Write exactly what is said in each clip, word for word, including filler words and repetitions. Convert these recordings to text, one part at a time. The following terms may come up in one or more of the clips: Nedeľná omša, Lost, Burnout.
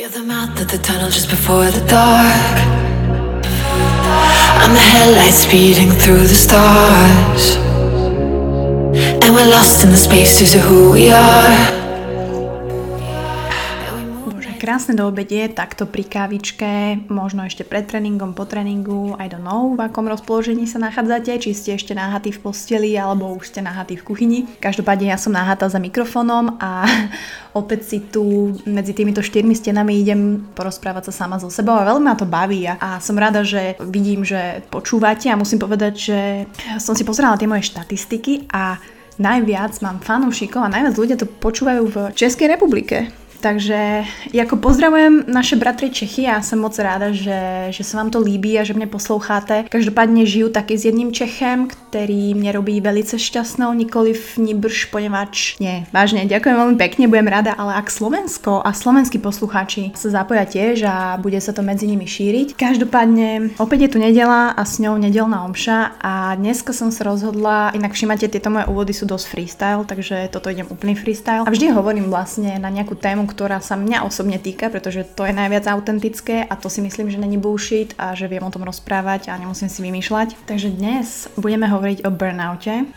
You're the mouth of the tunnel just before the dark. I'm the headlights speeding through the stars. And we're lost in the spaces of who we are. Krásne do obede, takto pri kávičke, možno ešte pred tréningom, po tréningu, I don't know, v akom rozpoložení sa nachádzate, či ste ešte nahatí v posteli, alebo už ste nahatí v kuchyni. Každopádne ja som nahatá za mikrofónom a opäť si tu medzi týmito štyrmi stenami idem porozprávať sa sama so sebou a veľmi ma to baví a som rada, že vidím, že počúvate a musím povedať, že som si pozerala tie moje štatistiky a najviac mám fanúšikov a najviac ľudia to počúvajú v Českej republike. Takže ako pozdravujem naše bratry Čechy a som moc ráda, že, že sa vám to líbí a že mne posloucháte. Každopádne žiju taky s jedným Čechem, ktorý mne robí velice šťastnou, nikoliv nibrž, ponieważ nie. Vážne, ďakujem veľmi pekne, budem rada, ale ak Slovensko a slovenskí poslucháči sa zapoja tiež a bude sa to medzi nimi šíriť. Každopádne opäť je tu nedeľa a s ňou nedeľná omša a dneska som sa rozhodla, inak všimáte, tieto moje úvody sú dosť freestyle, takže toto idem úplný freestyle. A vždy hovorím vlastne na nejakú tému, ktorá sa mňa osobne týka, pretože to je najviac autentické a to si myslím, že není bullshit a že viem o tom rozprávať a nemusím si vymýšľať. Takže dnes budeme hovoriť o burnoute.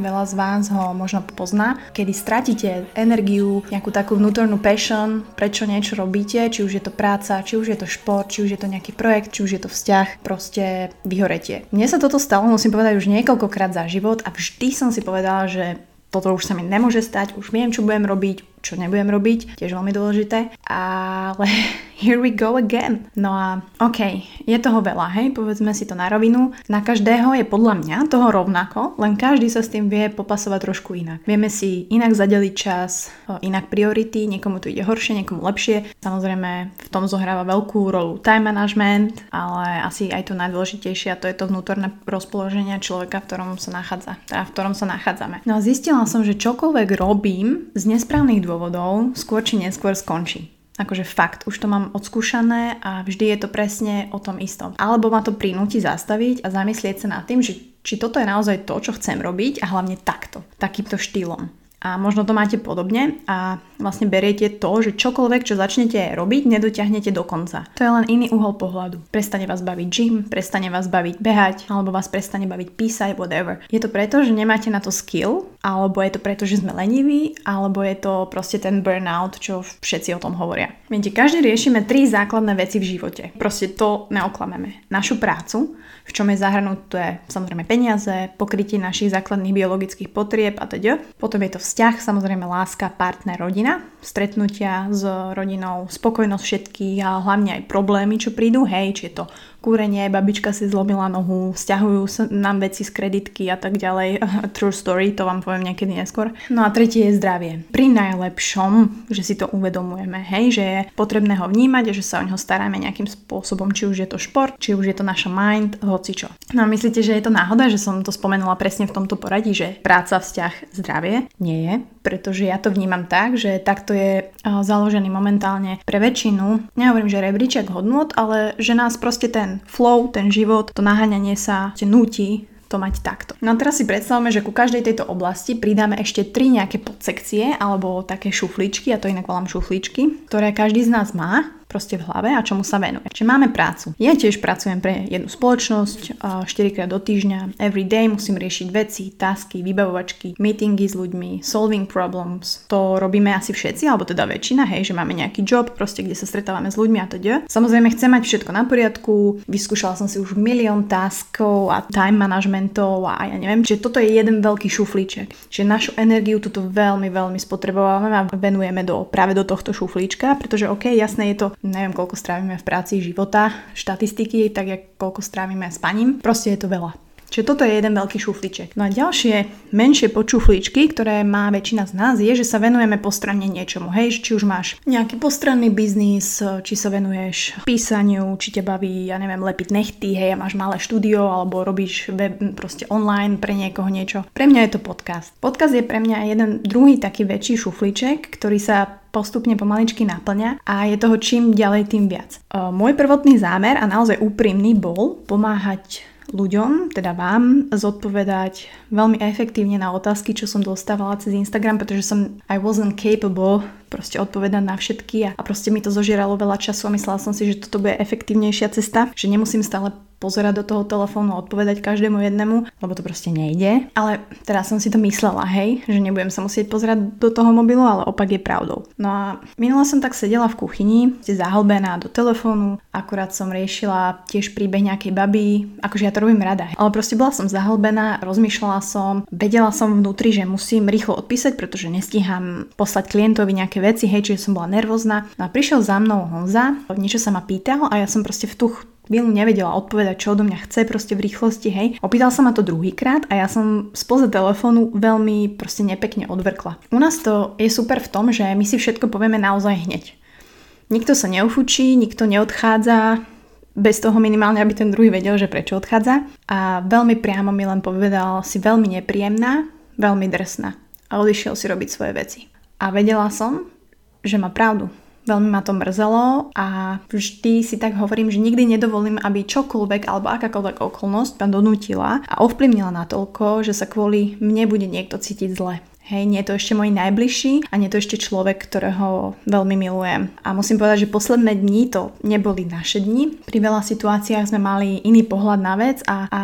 Veľa z vás ho možno pozná, kedy stratíte energiu, nejakú takú vnútornú passion, prečo niečo robíte, či už je to práca, či už je to šport, či už je to nejaký projekt, či už je to vzťah, proste vyhoretie. Mne sa toto stalo, musím povedať, už niekoľkokrát za život a vždy som si povedala, že toto už sa mi nemôže stať, už viem, čo budem robiť, čo nebudem robiť, tiež veľmi dôležité, ale here we go again. No a okej, okay, je toho veľa, hej, povedzme si to na rovinu, na každého je podľa mňa toho rovnako, len každý sa s tým vie popasovať trošku inak. Vieme si inak zadeliť čas, inak priority, niekomu to ide horšie, niekomu lepšie, samozrejme v tom zohráva veľkú rolu time management, ale asi aj to najdôležitejšie a to je to vnútorné rozpoloženie človeka, v ktorom sa nachádza, teda v ktorom sa nachádzame. No a zistila som, že čokoľvek robím z nesprávnych dôvodov, skôr či neskôr skončí. Akože fakt, už to mám odskúšané a vždy je to presne o tom istom. Alebo ma to prinúti zastaviť a zamyslieť sa nad tým, že, či toto je naozaj to, čo chcem robiť a hlavne takto, takýmto štýlom. A možno to máte podobne a vlastne beriete to, že čokoľvek, čo začnete robiť, nedotiahnete do konca. To je len iný uhol pohľadu. Prestane vás baviť gym, prestane vás baviť behať, alebo vás prestane baviť písať, whatever. Je to preto, že nemáte na to skill, alebo je to preto, že sme leniví, alebo je to proste ten burnout, čo všetci o tom hovoria. Viete, každý riešime tri základné veci v živote. Proste to neoklameme. Našu prácu, v čom je zahrnuté samozrejme peniaze, pokrytie našich základných biologických potrieb a teda. Potom je to vzťah, samozrejme láska, partner, rodina, stretnutia s rodinou, spokojnosť všetkých a hlavne aj problémy, čo prídu, hej, či je to kúrenie, babička si zlomila nohu, sťahujú sa nám veci z kreditky a tak ďalej, true story, to vám poviem niekedy neskôr. No a tretie je zdravie. Pri najlepšom, že si to uvedomujeme, hej, že je potrebné ho vnímať, že sa o ňo staráme nejakým spôsobom, či už je to šport, či už je to naša mind, hocičo. No a myslíte, že je to náhoda, že som to spomenula presne v tomto poradí, že práca, vzťah, zdravie? Nie. Je, pretože ja to vnímam tak, že takto je založený momentálne pre väčšinu, nehovorím, že rebríček hodnot, ale že nás proste ten flow, ten život, to naháňanie sa núti to mať takto. No a teraz si predstavme, že ku každej tejto oblasti pridáme ešte tri nejaké podsekcie alebo také šufličky, ja to inak volám šufličky, ktoré každý z nás má proste v hlave a čomu sa venuje. Čiže máme prácu. Ja tiež pracujem pre jednu spoločnosť štyrikrát do týždňa, every day musím riešiť veci, tasky, vybavovačky, meetingy s ľuďmi, solving problems. To robíme asi všetci, alebo teda väčšina, hej, že máme nejaký job, proste kde sa stretávame s ľuďmi a teda. Samozrejme chcem mať všetko na poriadku. Vyskúšala som si už milión taskov a time management a ja neviem, čiže toto je jeden veľký šuflíček. Čiže našu energiu tuto veľmi, veľmi spotrebovávame a venujeme do, práve do tohto šuflíčka, pretože ok, jasné je to, neviem koľko strávime v práci života, štatistiky, tak jak koľko strávime s paním, proste je to veľa. Čiže toto je jeden veľký šuflíček. No a ďalšie menšie podšuflíčky, ktoré má väčšina z nás, je, že sa venujeme postranne niečomu. Hej, či už máš nejaký postranný biznis, či sa venuješ písaniu, či ťa baví, ja neviem, lepiť nechty, hej, máš malé štúdio, alebo robíš web, proste online pre niekoho niečo. Pre mňa je to podcast. Podcast je pre mňa jeden druhý taký väčší šuflíček, ktorý sa postupne pomaličky naplňa a je toho čím ďalej tým viac. Môj prvotný zámer a naozaj úprimný bol pomáhať ľuďom, teda vám, zodpovedať veľmi efektívne na otázky, čo som dostávala cez Instagram, pretože som I wasn't capable proste odpovedať na všetky a proste mi to zožieralo veľa času a myslela som si, že toto bude efektívnejšia cesta, že nemusím stále pozerať do toho telefónu a odpovedať každému jednému, lebo to proste nejde. Ale teraz som si to myslela, hej, že nebudem sa musieť pozerať do toho mobilu, ale opak je pravdou. No a minula som tak sedela v kuchyni, ste zahlbená do telefónu, akurát som riešila tiež príbeh nejakej baby, akože ja to robím rada, hej. Ale proste bola som zahlbená, rozmýšľala som, vedela som vnútri, že musím rýchlo odpísať, pretože nestíham poslať klientovi nejaké veci, hej, čiže som bola nervózna. No a prišiel za mnou Honza, niečo sa ma pýtal a ja som proste v tuch chvíľu nevedela odpovedať, čo odo mňa chce, proste v rýchlosti, hej. Opýtal sa ma to druhýkrát a ja som spoza telefónu veľmi proste nepekne odvrkla. U nás to je super v tom, že my si všetko povieme naozaj hneď. Nikto sa neufučí, nikto neodchádza, bez toho minimálne, aby ten druhý vedel, že prečo odchádza. A veľmi priamo mi len povedal, si veľmi nepríjemná, veľmi drsná. A odišiel si robiť svoje veci. A vedela som, že má pravdu. Veľmi ma to mrzelo a vždy si tak hovorím, že nikdy nedovolím, aby čokoľvek alebo akákoľvek okolnosť ma donútila a ovplyvnila natoľko, že sa kvôli mne bude niekto cítiť zle. Hej, nie je to ešte môj najbližší a nie je to ešte človek, ktorého veľmi milujem. A musím povedať, že posledné dni to neboli naše dni. Pri veľa situáciách sme mali iný pohľad na vec a, a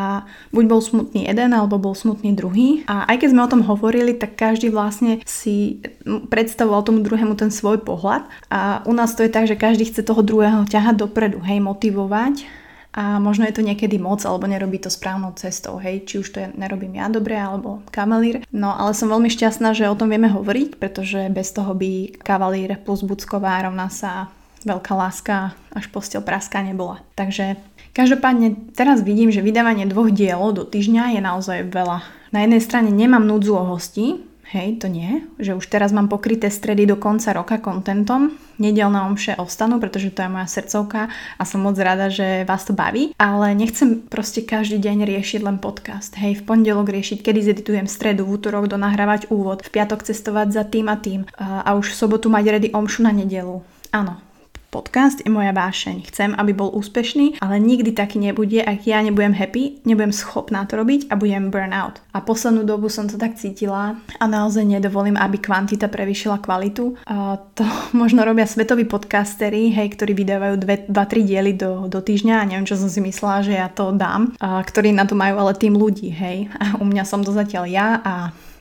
buď bol smutný jeden, alebo bol smutný druhý. A aj keď sme o tom hovorili, tak každý vlastne si predstavoval tomu druhému ten svoj pohľad. A u nás to je tak, že každý chce toho druhého ťahať dopredu, hej, motivovať. A možno je to niekedy moc, alebo nerobí to správnou cestou, hej, či už to ja, nerobím ja dobre, alebo kavalír. No ale som veľmi šťastná, že o tom vieme hovoriť, pretože bez toho by kavalír plus bucková rovná sa veľká láska až posteľ praská nebola. Takže každopádne teraz vidím, že vydávanie dvoch dielov do týždňa je naozaj veľa. Na jednej strane nemám núdzu o hostí, hej, to nie, že už teraz mám pokryté stredy do konca roka kontentom, nedeľná omše ostanú, pretože to je moja srdcovka a som moc rada, že vás to baví, ale nechcem proste každý deň riešiť len podcast, hej, v pondelok riešiť, kedy zeditujem stredu, v útorok donahrávať úvod, v piatok cestovať za tým a tým a už v sobotu mať ready omšu na nedelu. Áno, podcast je moja vášeň. Chcem, aby bol úspešný, ale nikdy taký nebude, ak ja nebudem happy, nebudem schopná to robiť a budem burnout. A poslednú dobu som to tak cítila a naozaj nedovolím, aby kvantita prevýšila kvalitu. A to možno robia svetoví podcasteri, hej, ktorí vydávajú dva tri diely do, do týždňa a neviem, čo som si myslela, že ja to dám, a ktorí na to majú ale tým ľudí, hej. A u mňa som to zatiaľ ja a...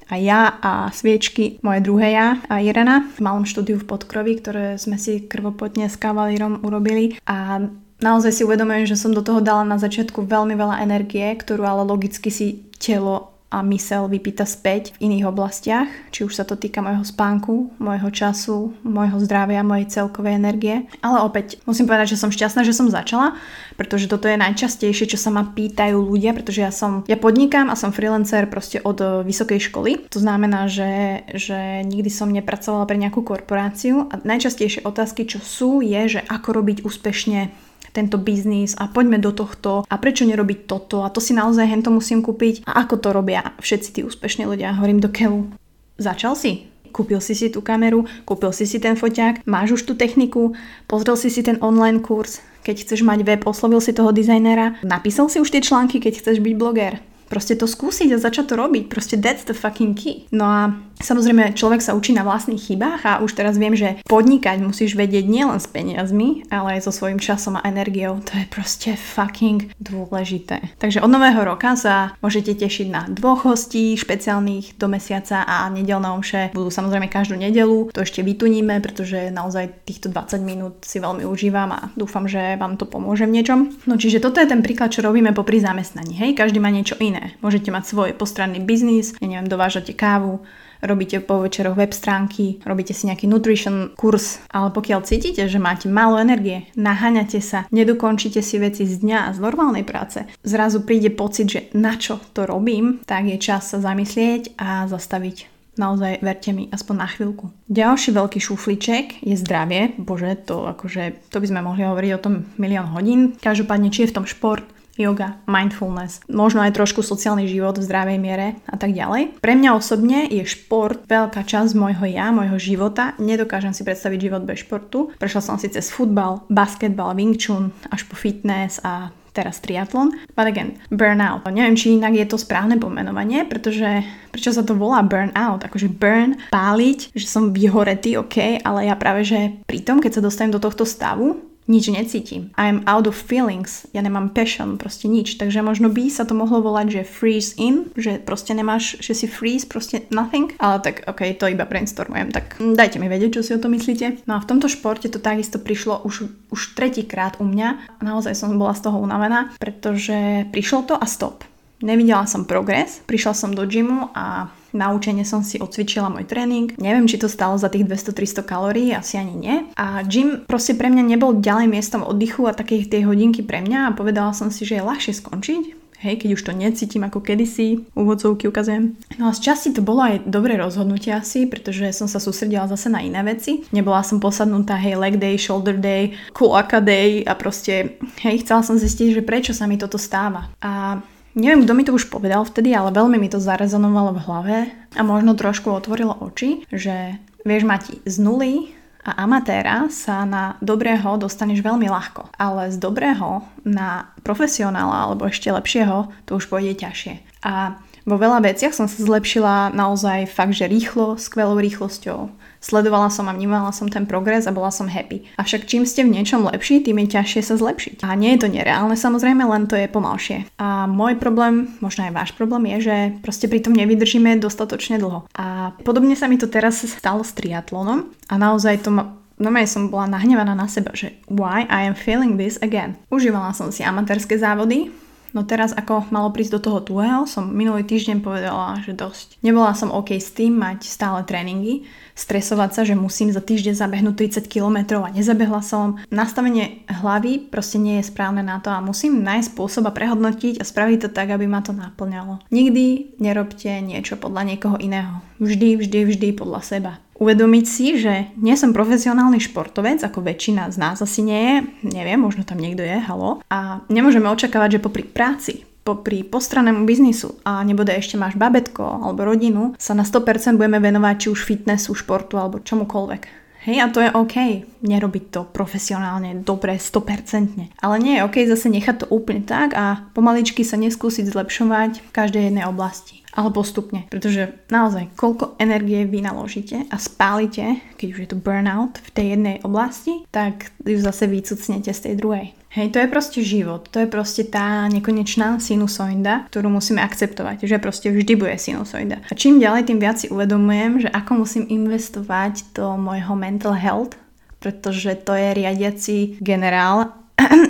a ja a sviečky, moje druhé ja a Irena v malom štúdiu v Podkroví, ktoré sme si krvopotne s kavalírom urobili a naozaj si uvedomujem, že som do toho dala na začiatku veľmi veľa energie, ktorú ale logicky si telo a myseľ vypýta späť v iných oblastiach, či už sa to týka môjho spánku, môjho času, môjho zdravia, mojej celkovej energie. Ale opäť musím povedať, že som šťastná, že som začala, pretože toto je najčastejšie, čo sa ma pýtajú ľudia, pretože ja som ja podnikám a som freelancer proste od vysokej školy. To znamená, že, že nikdy som nepracovala pre nejakú korporáciu a najčastejšie otázky, čo sú, je, že ako robiť úspešne tento biznis a poďme do tohto a prečo nerobiť toto a to si naozaj hento musím kúpiť a ako to robia všetci tí úspešní ľudia. Hovorím do keľu. Začal si? Kúpil si si tú kameru, kúpil si si ten foťák, máš už tú techniku, pozrel si si ten online kurz, keď chceš mať web, oslovil si toho dizajnera, napísal si už tie články, keď chceš byť bloger. Proste to skúsiť a začať to robiť. Proste that's the fucking key. No a samozrejme človek sa učí na vlastných chybách a už teraz viem, že podnikať musíš vedieť nielen s peniazmi, ale aj so svojím časom a energiou. To je proste fucking dôležité. Takže od nového roka sa môžete tešiť na dvoch hostí špeciálnych do mesiaca a nedeľné omše budú samozrejme každú nedeľu. To ešte vytuníme, pretože naozaj týchto dvadsať minút si veľmi užívam a dúfam, že vám to pomôže v niečom. No čiže toto je ten príklad, čo robíme popri zamestnaní. Hej, každý má niečo iné. Môžete mať svoj postranný biznis, ja neviem, dovážate kávu, robíte po večeroch web stránky, robíte si nejaký nutrition kurz, ale pokiaľ cítite, že máte málo energie, naháňate sa, nedokončíte si veci z dňa a z normálnej práce, zrazu príde pocit, že na čo to robím, tak je čas sa zamyslieť a zastaviť. Naozaj, verte mi, aspoň na chvíľku. Ďalší veľký šufliček je zdravie. Bože, to akože, to by sme mohli hovoriť o tom milión hodín. Každopádne, či je v tom šport, yoga, mindfulness, možno aj trošku sociálny život v zdravej miere a tak ďalej. Pre mňa osobne je šport veľká časť môjho ja, môjho života. Nedokážem si predstaviť život bez športu. Prešla som si cez futbal, basketbal, wing chun, až po fitness a teraz triatlon. But again, burnout. Neviem, či inak je to správne pomenovanie, pretože prečo sa to volá burnout? Akože burn, páliť, že som vyhoretý, ok, ale ja práve, že pritom, keď sa dostanem do tohto stavu, nič necítim. I'm out of feelings. Ja nemám passion, proste nič. Takže možno by sa to mohlo volať, že freeze in, že proste nemáš, že si freeze, proste nothing. Ale tak, okej, okay, to iba brainstormujem, tak dajte mi vedieť, čo si o to myslíte. No a v tomto športe to takisto prišlo už, už tretíkrát u mňa. Naozaj som bola z toho unavená, pretože prišlo to a stop. Nevidela som progres, prišla som do gymu a naučene som si odcvičila môj tréning. Neviem, či to stalo za tých dvesto tristo kalórií, asi ani nie. A gym proste pre mňa nebol ďalej miestom oddychu a takých tej hodinky pre mňa a povedala som si, že je ľahšie skončiť. Hej, keď už to necítim ako kedysi, úvodzovky ukazujem. No a z časti to bolo aj dobré rozhodnutie asi, pretože som sa sústredila zase na iné veci. Nebola som posadnutá, hej, leg day, shoulder day, cloaca day a proste, hej, chcela som zistiť, že prečo sa mi toto stáva. A neviem, kto mi to už povedal vtedy, ale veľmi mi to zarezonovalo v hlave a možno trošku otvorilo oči, že vieš, Mati, z nuly a amatéra sa na dobrého dostaneš veľmi ľahko, ale z dobrého na profesionála alebo ešte lepšieho to už pôjde ťažšie. A vo veľa veciach som sa zlepšila naozaj fakt, že rýchlo, skvelou rýchlosťou. Sledovala som a vnímala som ten progres a bola som happy. Avšak čím ste v niečom lepší, tým je ťažšie sa zlepšiť. A nie je to nereálne samozrejme, len to je pomalšie. A môj problém, možno aj váš problém je, že proste pri tom nevydržíme dostatočne dlho. A podobne sa mi to teraz stalo s triatlonom a naozaj to ma... No ja som bola nahnevaná na seba, že why I am feeling this again. Užívala som si amatérske závody. No teraz, ako malo prísť do toho tuhého, som minulý týždeň povedala, že dosť. Nebola som OK s tým mať stále tréningy, stresovať sa, že musím za týždeň zabehnúť tridsať kilometrov a nezabehla som. Nastavenie hlavy proste nie je správne na to a musím nájsť spôsob a prehodnotiť a spraviť to tak, aby ma to naplňalo. Nikdy nerobte niečo podľa niekoho iného. Vždy, vždy, vždy podľa seba. Uvedomiť si, že nie som profesionálny športovec, ako väčšina z nás asi nie je, neviem, možno tam niekto je, halo. A nemôžeme očakávať, že popri práci, popri postranému biznisu a nebude ešte máš babetko alebo rodinu, sa na sto percent budeme venovať či už fitnessu, športu alebo čomukoľvek. Hej, a to je OK. Nerobiť to profesionálne, dobre, sto percent. Ale nie je OK zase nechať to úplne tak a pomaličky sa neskúsiť zlepšovať v každej jednej oblasti. Ale postupne. Pretože naozaj, koľko energie vy naložíte a spálite, keď už je to burnout v tej jednej oblasti, tak ju zase vycucnete z tej druhej. Hej, to je proste život. To je proste tá nekonečná sinusoida, ktorú musíme akceptovať. Že proste vždy bude sinusoida. A čím ďalej, tým viac si uvedomujem, že ako musím investovať do môjho mental health, pretože to je riadiaci generál,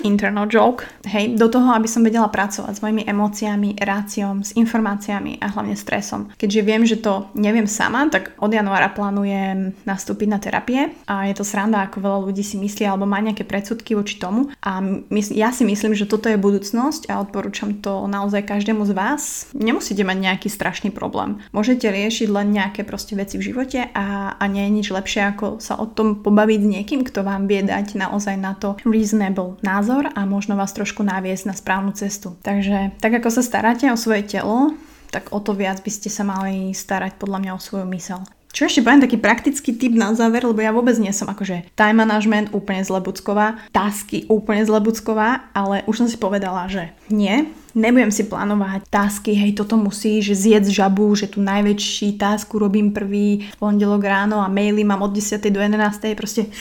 internal joke, hej, do toho, aby som vedela pracovať s mojimi emóciami, ráciom, s informáciami a hlavne stresom. Keďže viem, že to neviem sama, tak od januára plánujem nastúpiť na terapie a je to sranda, ako veľa ľudí si myslí alebo má nejaké predsudky voči tomu a mysl- ja si myslím, že toto je budúcnosť a odporúčam to naozaj každému z vás. Nemusíte mať nejaký strašný problém. Môžete riešiť len nejaké proste veci v živote a, a nie je nič lepšie, ako sa o tom pobaviť s niekým, kto vám vie dať naozaj na to reasonable názor a možno vás trošku naviesť na správnu cestu. Takže tak ako sa staráte o svoje telo, tak o to viac by ste sa mali starať podľa mňa o svoju myseľ. Čo ešte poviem, taký praktický tip na záver, lebo ja vôbec nie som akože time management úplne zlebucková, tasky úplne zlebucková, ale už som si povedala, že nie, nebudem si plánovať tasky, hej, toto musíš, že zjedz žabu, že tu najväčší tasku robím prvý pondelok ráno a maily mám od desiatej do jedenástej, proste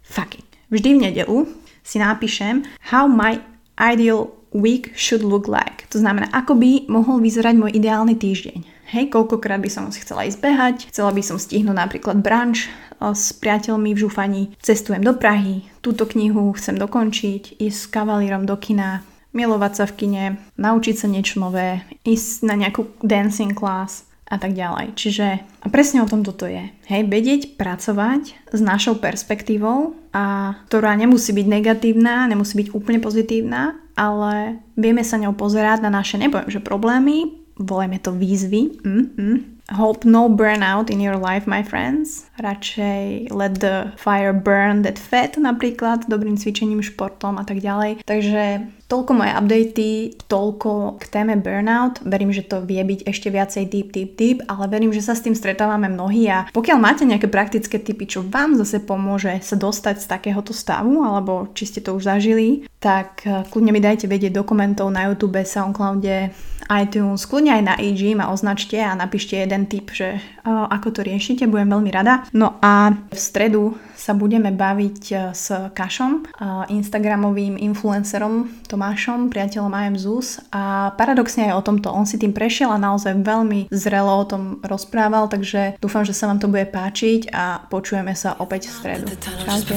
fuck it. Vždy v nedeľu si napíšem how my ideal week should look like. To znamená, ako by mohol vyzerať môj ideálny týždeň. Hej, koľkokrát by som si chcela ísť behať, chcela by som stihnúť napríklad brunch s priateľmi v Žufaní, cestujem do Prahy, túto knihu chcem dokončiť, ísť s kavalírom do kina, milovať sa v kine, naučiť sa niečo nové, ísť na nejakú dancing class a tak ďalej. Čiže a presne o tom toto je. Hej, vedieť pracovať s našou perspektívou, a ktorá nemusí byť negatívna, nemusí byť úplne pozitívna, ale vieme sa ňou pozerať na naše, nepoviem, že problémy, volajme to výzvy. Mm-mm. Hope no burnout in your life, my friends. Radšej let the fire burn that fat napríklad, dobrým cvičením, športom a tak ďalej. Takže to Toľko moje updaty, toľko k téme burnout. Verím, že to vie byť ešte viacej deep, deep, deep, ale verím, že sa s tým stretávame mnohí a pokiaľ máte nejaké praktické tipy, čo vám zase pomôže sa dostať z takéhoto stavu, alebo či ste to už zažili, tak kľudne mi dajte vedieť do komentov na YouTube, Soundcloude, iTunes, kľudne aj na í gé ma označte a napíšte jeden tip, že uh, ako to riešite, budem veľmi rada. No a v stredu sa budeme baviť s Kašom, uh, instagramovým influencerom Tomášom, priateľom I am Zeus, a paradoxne aj o tomto, on si tým prešiel a naozaj veľmi zrelo o tom rozprával, takže dúfam, že sa vám to bude páčiť a počujeme sa opäť v stredu. Čaute.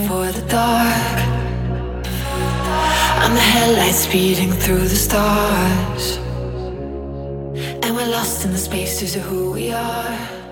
I'm the headlights speeding through the stars, and we're lost in the spaces of who we are.